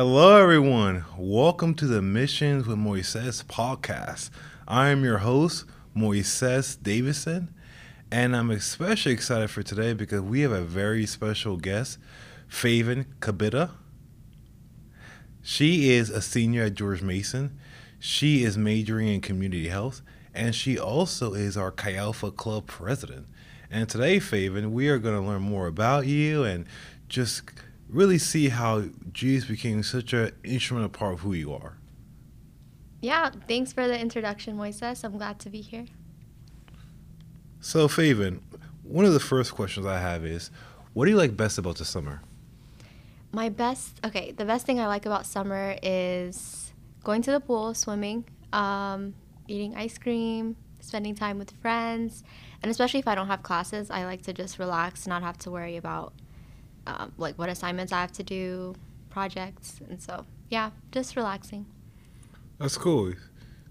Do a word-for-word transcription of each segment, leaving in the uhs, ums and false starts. Hello, everyone. Welcome to the Missions with Moises podcast. I am your host, Moises Davison, and I'm especially excited for today because we have a very special guest, Faven Kabita. She is a senior at George Mason. She is majoring in community health, and she also is our Chi Alpha Club president. And today, Faven, we are going to learn more about you and just really see how Jesus became such an instrumental part of who you are. Yeah, thanks for the introduction, Moises. I'm glad to be here. So, Faven, one of the first questions I have is, what do you like best about the summer? My best, okay, the best thing I like about summer is going to the pool, swimming, um, eating ice cream, spending time with friends, and especially if I don't have classes, I like to just relax, not have to worry about Um, like what assignments I have to do, projects, and so, yeah, just relaxing. That's cool.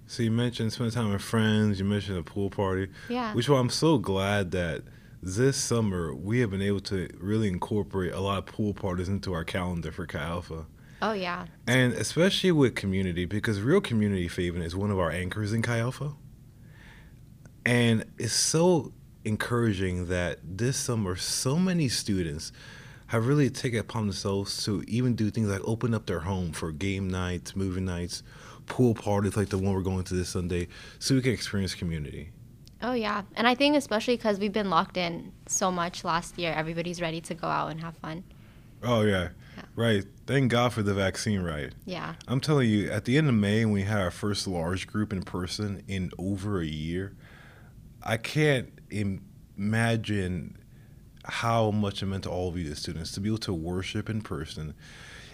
So you mentioned spending time with friends, you mentioned a pool party. Yeah. Which is why I'm so glad that this summer we have been able to really incorporate a lot of pool parties into our calendar for Chi Alpha. Oh, yeah. And especially with community, because real community, Faven, is one of our anchors in Chi Alpha. And it's so encouraging that this summer so many students have really taken it upon themselves to even do things like open up their home for game nights, movie nights, pool parties like the one we're going to this Sunday, so we can experience community. Oh, yeah. And I think especially because we've been locked in so much last year, everybody's ready to go out and have fun. Oh, yeah. yeah. Right. Thank God for the vaccine, right? Yeah. I'm telling you, at the end of May, when we had our first large group in person in over a year, I can't imagine how much it meant to all of you, the students, to be able to worship in person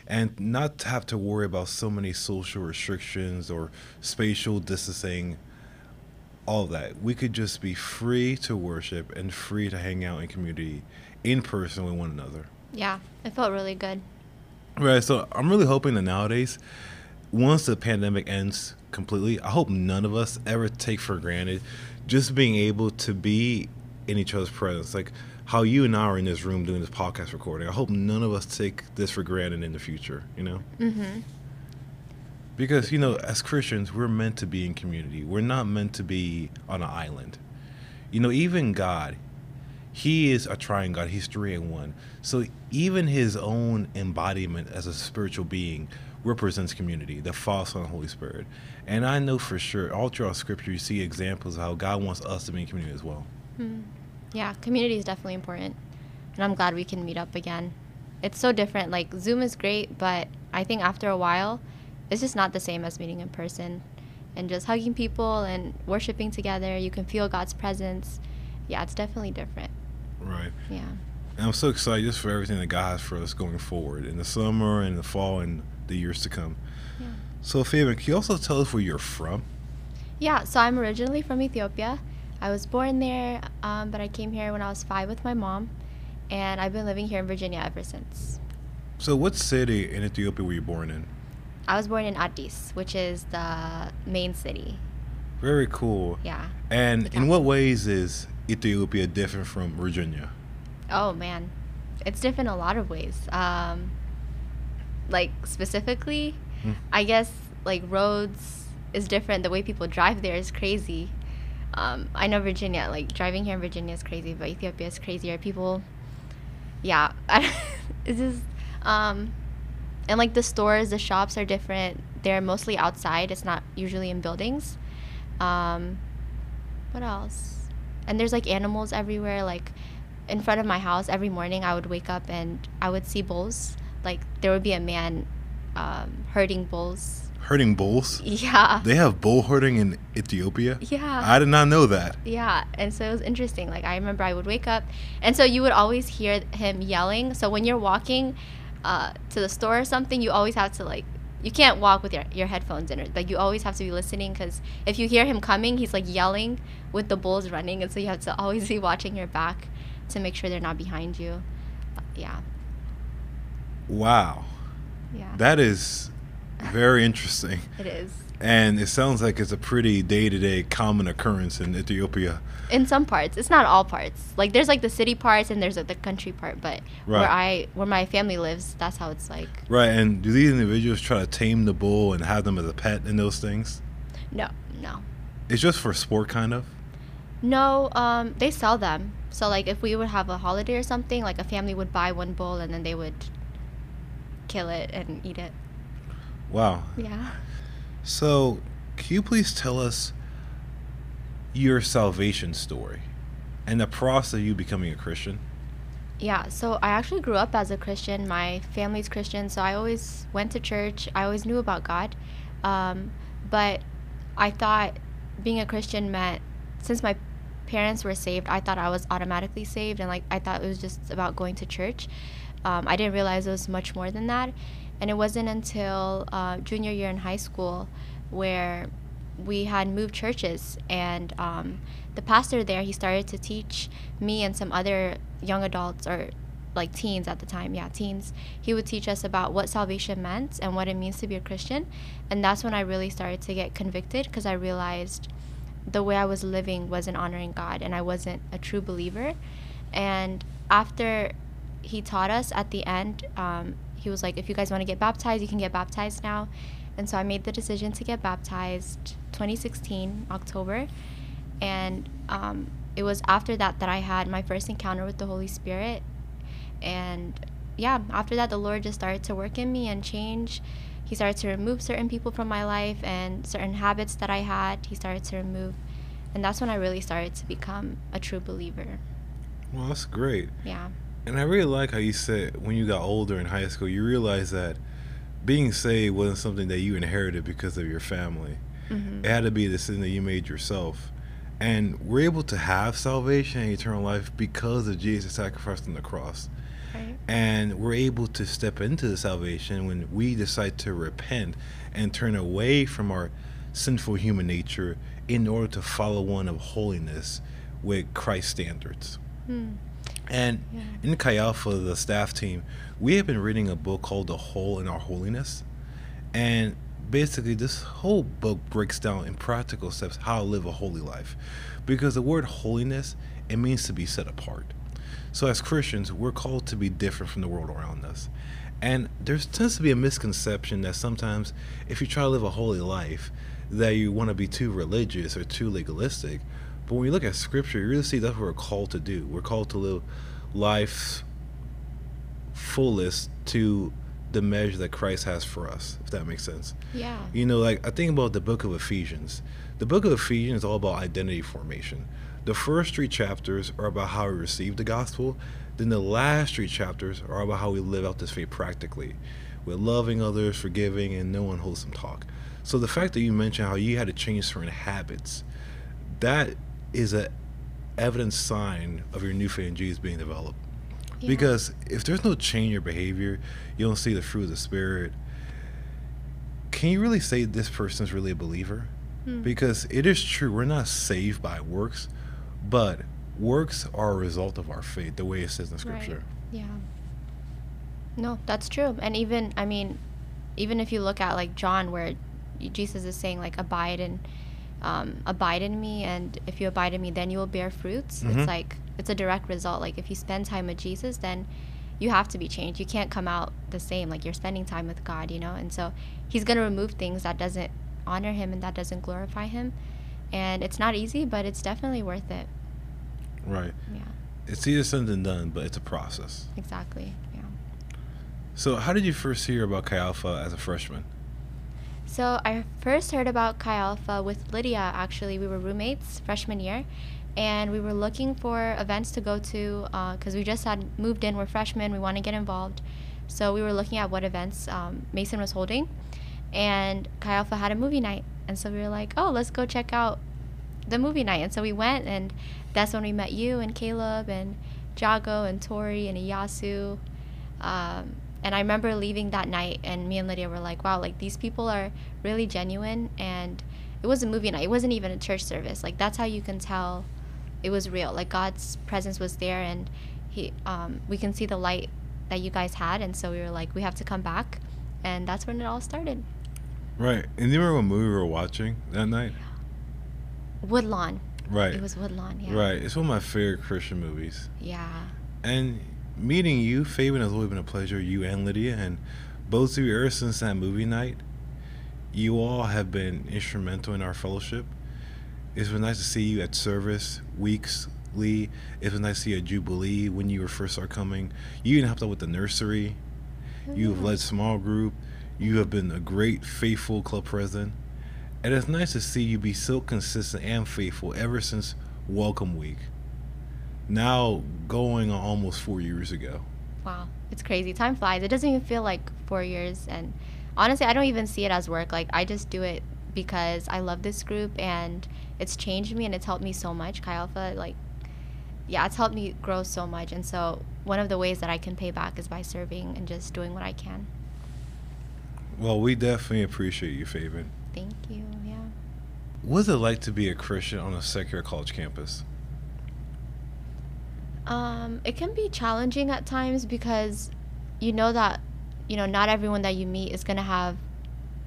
and not have to worry about so many social restrictions or spatial distancing, all that. We could just be free to worship and free to hang out in community in person with one another. Yeah, it felt really good. Right, so I'm really hoping that nowadays, once the pandemic ends completely, I hope none of us ever take for granted just being able to be in each other's presence. Like, how you and I are in this room doing this podcast recording. I hope none of us take this for granted in the future, you know? Mm-hmm. Because, you know, as Christians, we're meant to be in community. We're not meant to be on an island. You know, even God, he is a triune God. He's three in one. So even his own embodiment as a spiritual being represents community, the Father, Son, and Holy Spirit. And I know for sure, all throughout Scripture, you see examples of how God wants us to be in community as well. Mm-hmm. Yeah, community is definitely important, and I'm glad we can meet up again. It's so different. Like, Zoom is great, but I think after a while, it's just not the same as meeting in person and just hugging people and worshiping together. You can feel God's presence. Yeah, it's definitely different. Right. Yeah. And I'm so excited just for everything that God has for us going forward in the summer and the fall and the years to come. Yeah. So, Faven, can you also tell us where you're from? Yeah, so I'm originally from Ethiopia. I was born there, um, but I came here when I was five with my mom, and I've been living here in Virginia ever since. So what city in Ethiopia were you born in? I was born in Addis, which is the main city. Very cool. Yeah. And in what ways is Ethiopia different from Virginia? Oh, man. It's different in a lot of ways. Um, like, specifically, hmm. I guess, like, roads is different. The way people drive there is crazy. Um, I know Virginia, like, driving here in Virginia is crazy, but Ethiopia is crazier. People, yeah, it's just, um, and, like, the stores, the shops are different. They're mostly outside. It's not usually in buildings. Um, what else? And there's, like, animals everywhere. Like, in front of my house every morning, I would wake up and I would see bulls. Like, there would be a man um, herding bulls. Herding bulls? Yeah. They have bull herding in Ethiopia? Yeah. I did not know that. Yeah. And so it was interesting. Like, I remember I would wake up. And so you would always hear him yelling. So when you're walking uh, to the store or something, you always have to, like, you can't walk with your, your headphones in. Or, like, you always have to be listening because if you hear him coming, he's, like, yelling with the bulls running. And so you have to always be watching your back to make sure they're not behind you. But, yeah. Wow. Yeah. That is very interesting. It is. And it sounds like it's a pretty day-to-day common occurrence in Ethiopia. In some parts. It's not all parts. Like, there's, like, the city parts and there's, like, the country part. But right. where I, where my family lives, that's how it's like. Right. And do these individuals try to tame the bull and have them as a pet and those things? No. No. It's just for sport, kind of? No. Um, they sell them. So, like, if we would have a holiday or something, like, a family would buy one bull and then they would kill it and eat it. Wow. Yeah. So, can you please tell us your salvation story and the process of you becoming a Christian? Yeah, so I actually grew up as a Christian. My family's Christian, so I always went to church. I always knew about God. Um, but I thought being a Christian meant, since my parents were saved, I thought I was automatically saved, and like I thought it was just about going to church. Um, I didn't realize it was much more than that. And it wasn't until uh, junior year in high school where we had moved churches, and um, the pastor there, he started to teach me and some other young adults, or like teens at the time, yeah, teens. He would teach us about what salvation meant and what it means to be a Christian. And that's when I really started to get convicted, because I realized the way I was living wasn't honoring God and I wasn't a true believer. And after he taught us at the end, um, he was like, if you guys want to get baptized, you can get baptized now. And so I made the decision to get baptized twenty sixteen, October. And um, it was after that that I had my first encounter with the Holy Spirit. And yeah, after that, the Lord just started to work in me and change. He started to remove certain people from my life and certain habits that I had. He started to remove. And that's when I really started to become a true believer. Well, that's great. Yeah. And I really like how you said when you got older in high school, you realized that being saved wasn't something that you inherited because of your family. Mm-hmm. It had to be the sin that you made yourself. And we're able to have salvation and eternal life because of Jesus' sacrifice on the cross. Right. And we're able to step into the salvation when we decide to repent and turn away from our sinful human nature in order to follow one of holiness with Christ's standards. Mm. And yeah. in Chi Alpha, the staff team, we have been reading a book called The Hole in Our Holiness. And basically, this whole book breaks down in practical steps how to live a holy life. Because the word holiness, it means to be set apart. So as Christians, we're called to be different from the world around us. And there tends to be a misconception that sometimes if you try to live a holy life, that you want to be too religious or too legalistic. But when you look at Scripture, you really see that's what we're called to do. We're called to live life's fullest to the measure that Christ has for us, if that makes sense. Yeah. You know, like, I think about the Book of Ephesians. The Book of Ephesians is all about identity formation. The first three chapters are about how we receive the gospel. Then the last three chapters are about how we live out this faith practically. We're loving others, forgiving, and no unwholesome talk. So the fact that you mentioned how you had to change certain habits, that is a evident sign of your new faith in Jesus being developed. Yeah. Because if there's no change in your behavior, you don't see the fruit of the Spirit. Can you really say this person's really a believer? Hmm. Because it is true, we're not saved by works, but works are a result of our faith, the way it says in Scripture. Right. Yeah. No, that's true. And even, I mean, even if you look at like John, where Jesus is saying like abide in Um, abide in me, and if you abide in me, then you will bear fruits. Mm-hmm. It's like, it's a direct result. Like, if you spend time with Jesus, then you have to be changed. You can't come out the same. Like, you're spending time with God, you know? And so he's going to remove things that doesn't honor him and that doesn't glorify him. And it's not easy, but it's definitely worth it. Right. Yeah. It's easier said than done, but it's a process. Exactly. Yeah. So how did you first hear about Chi Alpha as a freshman? So I first heard about Chi Alpha with Lydia, actually. We were roommates freshman year, and we were looking for events to go to because uh, we just had moved in. We're freshmen. We want to get involved. So we were looking at what events um, Mason was holding, and Chi Alpha had a movie night. And so we were like, oh, let's go check out the movie night. And so we went, and that's when we met you and Caleb and Jago and Tori and Iyasu. Um, And I remember leaving that night, and me and Lydia were like, wow, like, these people are really genuine. And it was a movie night. It wasn't even a church service. Like, that's how you can tell it was real. Like, God's presence was there, and he, um, we can see the light that you guys had. And so we were like, we have to come back. And that's when it all started. Right. And you remember what movie we were watching that night? Woodlawn. Right. It was Woodlawn, yeah. Right. It's one of my favorite Christian movies. Yeah. And meeting you, Faven, has always been a pleasure, you and Lydia, and both of you ever since that movie night. You all have been instrumental in our fellowship. It's been nice to see you at service weekly. It's been nice to see you at Jubilee when you were first start coming. You even helped out with the nursery. Mm-hmm. You've led small group. You have been a great, faithful club president. And it's nice to see you be so consistent and faithful ever since Welcome Week. Now going on almost four years ago. Wow, it's crazy. Time flies. It doesn't even feel like four years. And honestly, I don't even see it as work. Like, I just do it because I love this group, and it's changed me, and it's helped me so much. Chi Alpha, like, yeah, it's helped me grow so much. And so one of the ways that I can pay back is by serving and just doing what I can. Well, we definitely appreciate you, Faven. Thank you, yeah. What's it like to be a Christian on a secular college campus? Um, it can be challenging at times because you know that you know, not everyone that you meet is going to have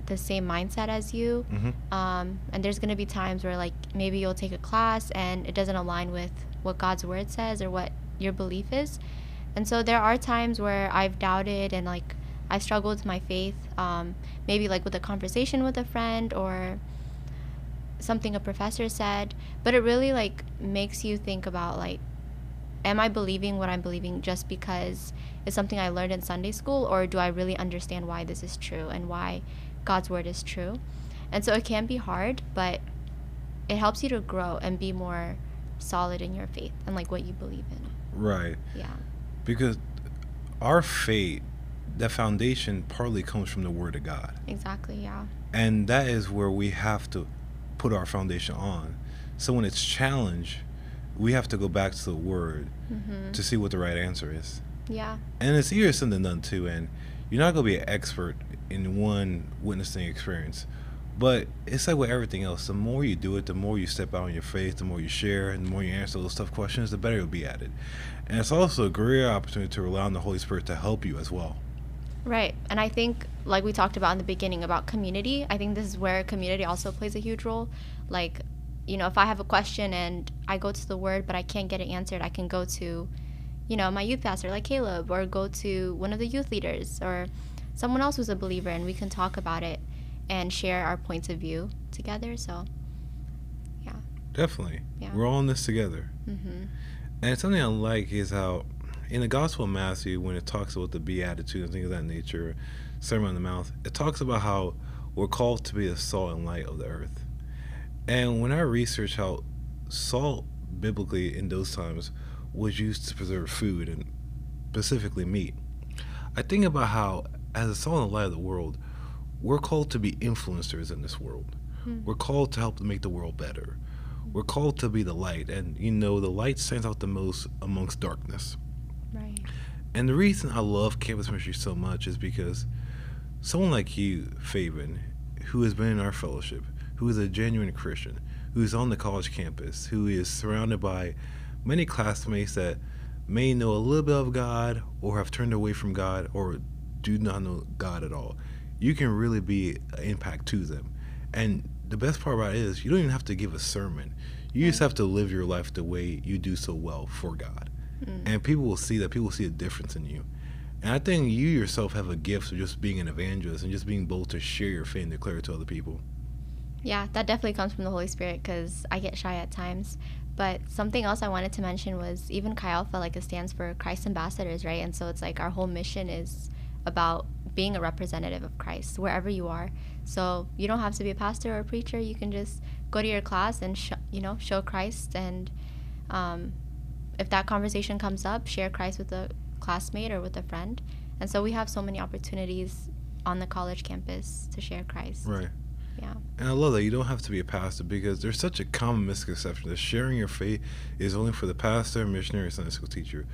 the same mindset as you. Mm-hmm. Um, and there's going to be times where, like, maybe you'll take a class and it doesn't align with what God's word says or what your belief is. And so there are times where I've doubted and, like, I've struggled with my faith, um, maybe, like, with a conversation with a friend or something a professor said. But it really, like, makes you think about, like, am I believing what I'm believing just because it's something I learned in Sunday school, or do I really understand why this is true and why God's word is true? And so it can be hard, but it helps you to grow and be more solid in your faith and, like, what you believe in. Right. Yeah. Because our faith, the foundation partly comes from the word of God. Exactly, yeah. And that is where we have to put our foundation on. So when it's challenged, we have to go back to the word mm-hmm. to see what the right answer is. Yeah. And it's easier said than done too, and you're not gonna be an expert in one witnessing experience, but it's like with everything else, the more you do it, the more you step out on your faith, the more you share, and the more you answer those tough questions, the better you'll be at it. And it's also a career opportunity to rely on the Holy Spirit to help you as well. Right. And I think, like we talked about in the beginning about community, I think this is where community also plays a huge role. Like, you know, if I have a question and I go to the word, but I can't get it answered, I can go to, you know, my youth pastor like Caleb, or go to one of the youth leaders or someone else who's a believer, and we can talk about it and share our points of view together. So, yeah. Definitely. Yeah. We're all in this together. Mm-hmm. And something I like is how in the Gospel of Matthew, when it talks about the Beatitudes and things of that nature, Sermon on the Mount, it talks about how we're called to be the salt and light of the earth. And when I researched how salt biblically in those times was used to preserve food, and specifically meat, I think about how as a salt and light of the world, we're called to be influencers in this world. Mm-hmm. We're called to help to make the world better. We're called to be the light, and you know the light stands out the most amongst darkness. Right. And the reason I love campus ministry so much is because someone like you, Faven, who has been in our fellowship, who is a genuine Christian, who is on the college campus, who is surrounded by many classmates that may know a little bit of God or have turned away from God or do not know God at all. You can really be an impact to them. And the best part about it is you don't even have to give a sermon. You right. just have to live your life the way you do so well for God. Mm. And people will see that. People will see a difference in you. And I think you yourself have a gift of just being an evangelist and just being bold to share your faith and declare it to other people. Yeah, that definitely comes from the Holy Spirit because I get shy at times. But something else I wanted to mention was even Chi Alpha, like, it stands for Christ Ambassadors, right? And so it's like our whole mission is about being a representative of Christ wherever you are. So you don't have to be a pastor or a preacher. You can just go to your class and, sh- you know, show Christ. And um, if that conversation comes up, share Christ with a classmate or with a friend. And so we have so many opportunities on the college campus to share Christ. Right. Yeah. And I love that you don't have to be a pastor because there's such a common misconception that sharing your faith is only for the pastor, missionary, or Sunday school teacher.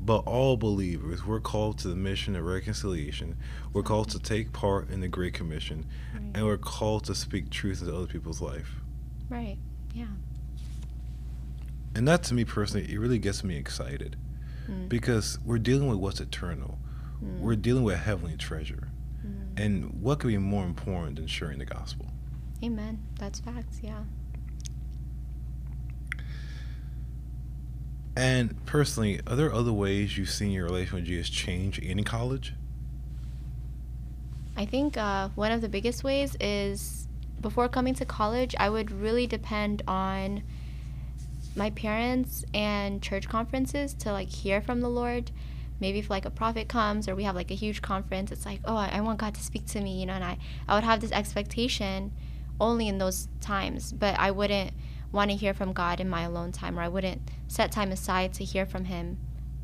But all believers, we're called to the mission of reconciliation. We're okay. called to take part in the Great Commission. Right. And we're called to speak truth into other people's life. Right, yeah. And that, to me personally, it really gets me excited mm. because we're dealing with what's eternal. Mm. We're dealing with heavenly treasure. Mm. And what could be more important than sharing the gospel? Amen. That's facts, yeah. And personally, are there other ways you've seen your relation with Jesus change in college? I think uh, one of the biggest ways is, before coming to college, I would really depend on my parents and church conferences to like hear from the Lord. Maybe if like a prophet comes or we have like a huge conference, it's like, oh, I, I want God to speak to me, you know, and I, I would have this expectation only in those times, but I wouldn't want to hear from God in my alone time, or I wouldn't set time aside to hear from him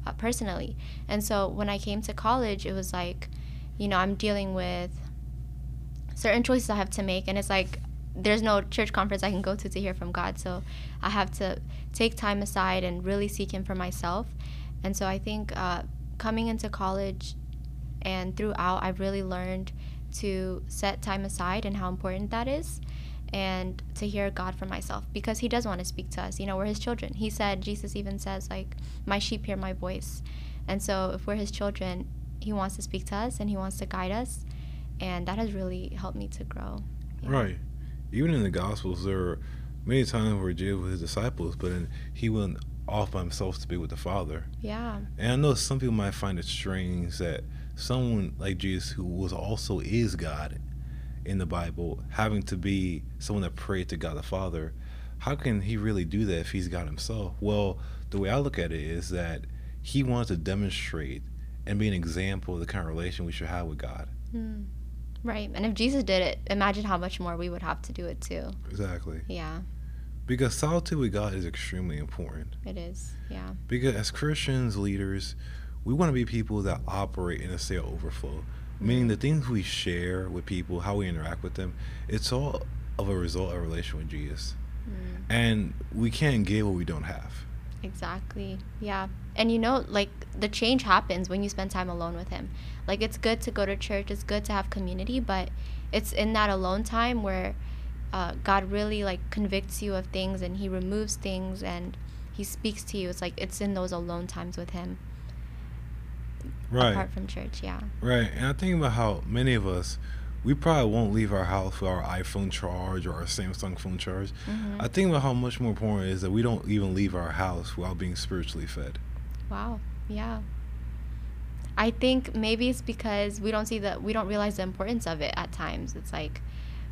uh, personally. And so when I came to college, it was like, you know, I'm dealing with certain choices I have to make, and it's like there's no church conference I can go to to hear from God, so I have to take time aside and really seek him for myself. And so I think uh, coming into college and throughout, I've really learned to set time aside and how important that is, and to hear God for myself, because he does want to speak to us. You know, we're his children. He said, Jesus even says, like, my sheep hear my voice. And so if we're his children, he wants to speak to us and he wants to guide us. And that has really helped me to grow. Yeah. Right. Even in the Gospels, there are many times where Jesus with his disciples, but then he went off by himself to be with the Father. Yeah. And I know some people might find it strange that someone like Jesus, who was also is God in the Bible, having to be someone that prayed to God the Father, how can he really do that if he's God himself? Well, the way I look at it is that he wanted to demonstrate and be an example of the kind of relation we should have with God. Mm. Right. And if Jesus did it, imagine how much more we would have to do it too. Exactly. Yeah. Because solitude with God is extremely important. It is, yeah. Because as Christians, leaders, we want to be people that operate in a state of overflow. Meaning the things we share with people, how we interact with them, it's all of a result of a relation with Jesus. Mm. And we can't give what we don't have. Exactly, yeah. And you know, like, the change happens when you spend time alone with him. Like, it's good to go to church, it's good to have community, but it's in that alone time where uh, God really, like, convicts you of things, and he removes things, and he speaks to you. It's like, it's in those alone times with him. Right. Apart from church, yeah. Right. And I think about how many of us, we probably won't leave our house with our iPhone charge or our Samsung phone charge. Mm-hmm. I think about how much more important it is that we don't even leave our house while being spiritually fed. Wow. Yeah. I think maybe it's because we don't see the, we don't realize the importance of it at times. It's like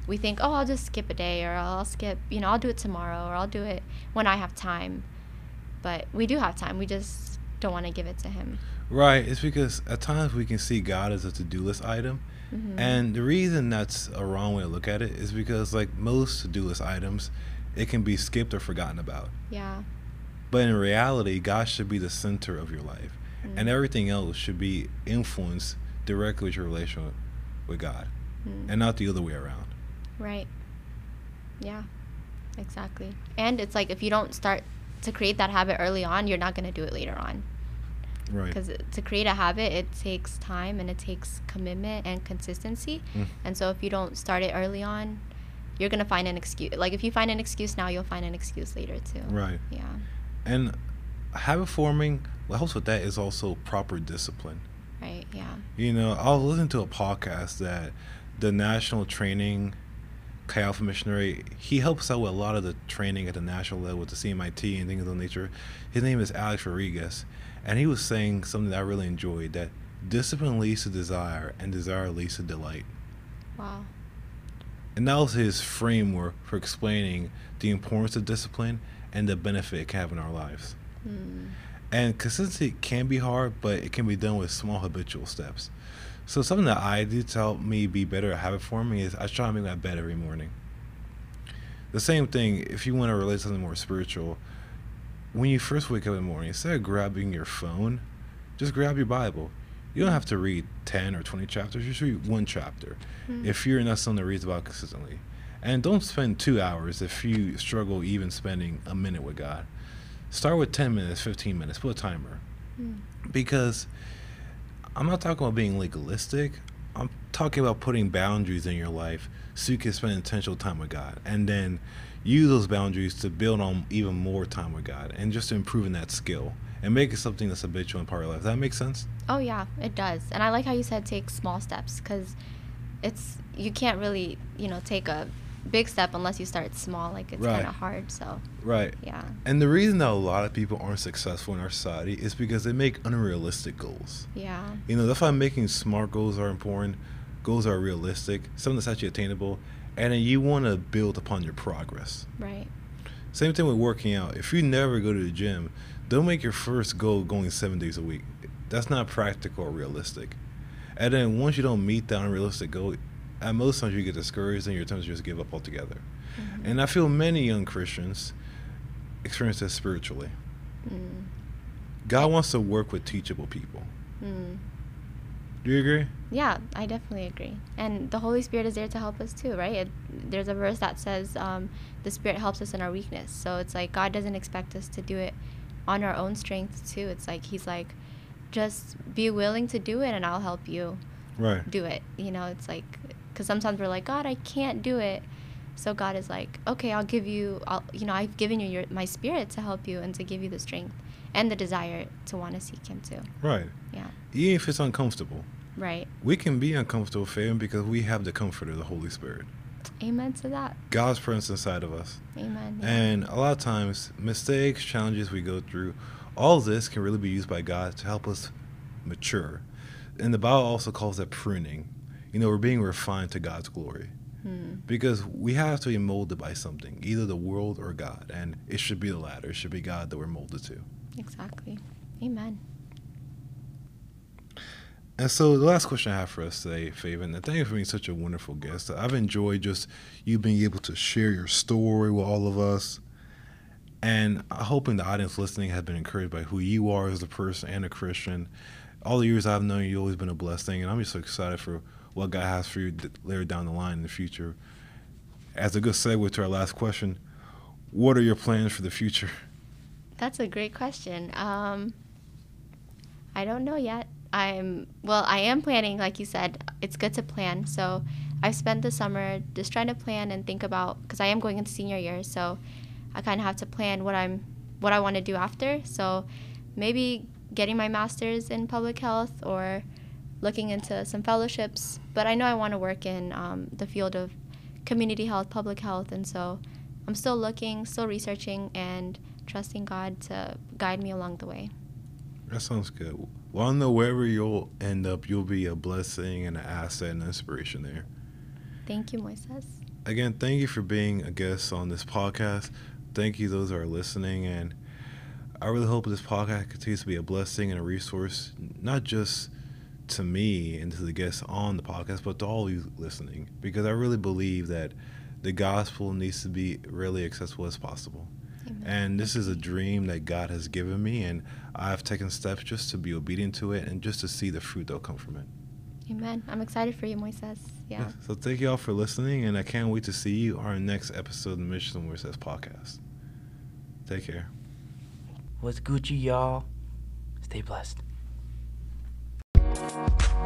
we think, oh, I'll just skip a day, or I'll skip, you know, I'll do it tomorrow, or I'll do it when I have time. But we do have time. We just don't want to give it to him. Right. It's because at times we can see God as a to-do list item. Mm-hmm. And the reason that's a wrong way to look at it is because, like most to-do list items, it can be skipped or forgotten about. Yeah. But in reality, God should be the center of your life. Mm-hmm. And everything else should be influenced directly with your relation with God. Mm-hmm. And not the other way around. Right. Yeah, exactly. And it's like, if you don't start to create that habit early on, you're not going to do it later on. Right. Because to create a habit, it takes time, and it takes commitment and consistency. Mm. And so if you don't start it early on, you're going to find an excuse. Like, if you find an excuse now, you'll find an excuse later too. Right. Yeah. And habit forming, what helps with that is also proper discipline. Right, yeah. You know, I was listening to a podcast that the National Training Chi Alpha Missionary, he helps out with a lot of the training at the national level with the C M I T and things of that nature. His name is Alex Rodriguez. And he was saying something that I really enjoyed, that discipline leads to desire, and desire leads to delight. Wow. And that was his framework for explaining the importance of discipline and the benefit it can have in our lives. Mm. And consistency can be hard, but it can be done with small habitual steps. So something that I do to help me be better at habit forming is I try to make my bed every morning. The same thing, if you want to relate to something more spiritual, when you first wake up in the morning, instead of grabbing your phone, just grab your Bible. You don't have to read ten or twenty chapters. You should read one chapter. Mm-hmm. If you're not someone that reads about consistently. And don't spend two hours if you struggle even spending a minute with God. Start with ten minutes, fifteen minutes. Put a timer. Mm-hmm. Because I'm not talking about being legalistic. I'm talking about putting boundaries in your life so you can spend intentional time with God. And then use those boundaries to build on even more time with God, and just improving that skill and make it something that's habitual and part of your life. Does that make sense? Oh yeah, it does. And I like how you said take small steps, because it's you can't really, you know, take a big step unless you start small. Like, it's right. kind of hard. So right. Yeah. And the reason that a lot of people aren't successful in our society is because they make unrealistic goals. Yeah. You know, that's why making smart goals are important. Goals are realistic, something that's actually attainable, and then you want to build upon your progress. Right. Same thing with working out. If you never go to the gym, don't make your first goal going seven days a week. That's not practical or realistic. And then once you don't meet that unrealistic goal, at most times you get discouraged and your attempts just give up altogether. Mm-hmm. And I feel many young Christians experience this spiritually. Mm. God wants to work with teachable people. Mm. Do you agree? Yeah, I definitely agree. And the Holy Spirit is there to help us too, right? It, there's a verse that says um, the Spirit helps us in our weakness. So it's like God doesn't expect us to do it on our own strength too. It's like he's like, just be willing to do it and I'll help you right. do it. You know, it's like, because sometimes we're like, God, I can't do it. So God is like, okay, I'll give you, I'll, you know, I've given you your, my Spirit to help you and to give you the strength and the desire to want to seek him too. Right. Yeah. Even if it's uncomfortable. Right. We can be uncomfortable, Faven, because we have the comfort of the Holy Spirit. Amen to that. God's presence inside of us. Amen. Yeah. And a lot of times, mistakes, challenges we go through, all this can really be used by God to help us mature. And the Bible also calls that pruning. You know, we're being refined to God's glory. Hmm. Because we have to be molded by something, either the world or God. And it should be the latter. It should be God that we're molded to. Exactly. Amen. And so the last question I have for us today, Faven, and thank you for being such a wonderful guest. I've enjoyed just you being able to share your story with all of us. And I'm hoping the audience listening has been encouraged by who you are as a person and a Christian. All the years I've known you, you've always been a blessing. And I'm just so excited for what God has for you later down the line in the future. As a good segue to our last question, what are your plans for the future? That's a great question. Um, I don't know yet. I'm well I am planning, like you said, it's good to plan. So I've spent the summer just trying to plan and think about, because I am going into senior year, so I kind of have to plan what I'm what I want to do after. So maybe getting my master's in public health or looking into some fellowships, but I know I want to work in um, the field of community health, public health, and so I'm still looking, still researching, and trusting God to guide me along the way. That sounds good. Well, I know wherever you'll end up, you'll be a blessing and an asset and an inspiration there. Thank you, Moises. Again, thank you for being a guest on this podcast. Thank you, those who are listening. And I really hope this podcast continues to be a blessing and a resource, not just to me and to the guests on the podcast, but to all you listening, because I really believe that the gospel needs to be really accessible as possible. And this is a dream that God has given me, and I've taken steps just to be obedient to it and just to see the fruit that will come from it. Amen. I'm excited for you, Moises. Yeah. Yes. So thank you all for listening, and I can't wait to see you on our next episode of the Missions and Moises podcast. Take care. What's Gucci, y'all? Stay blessed.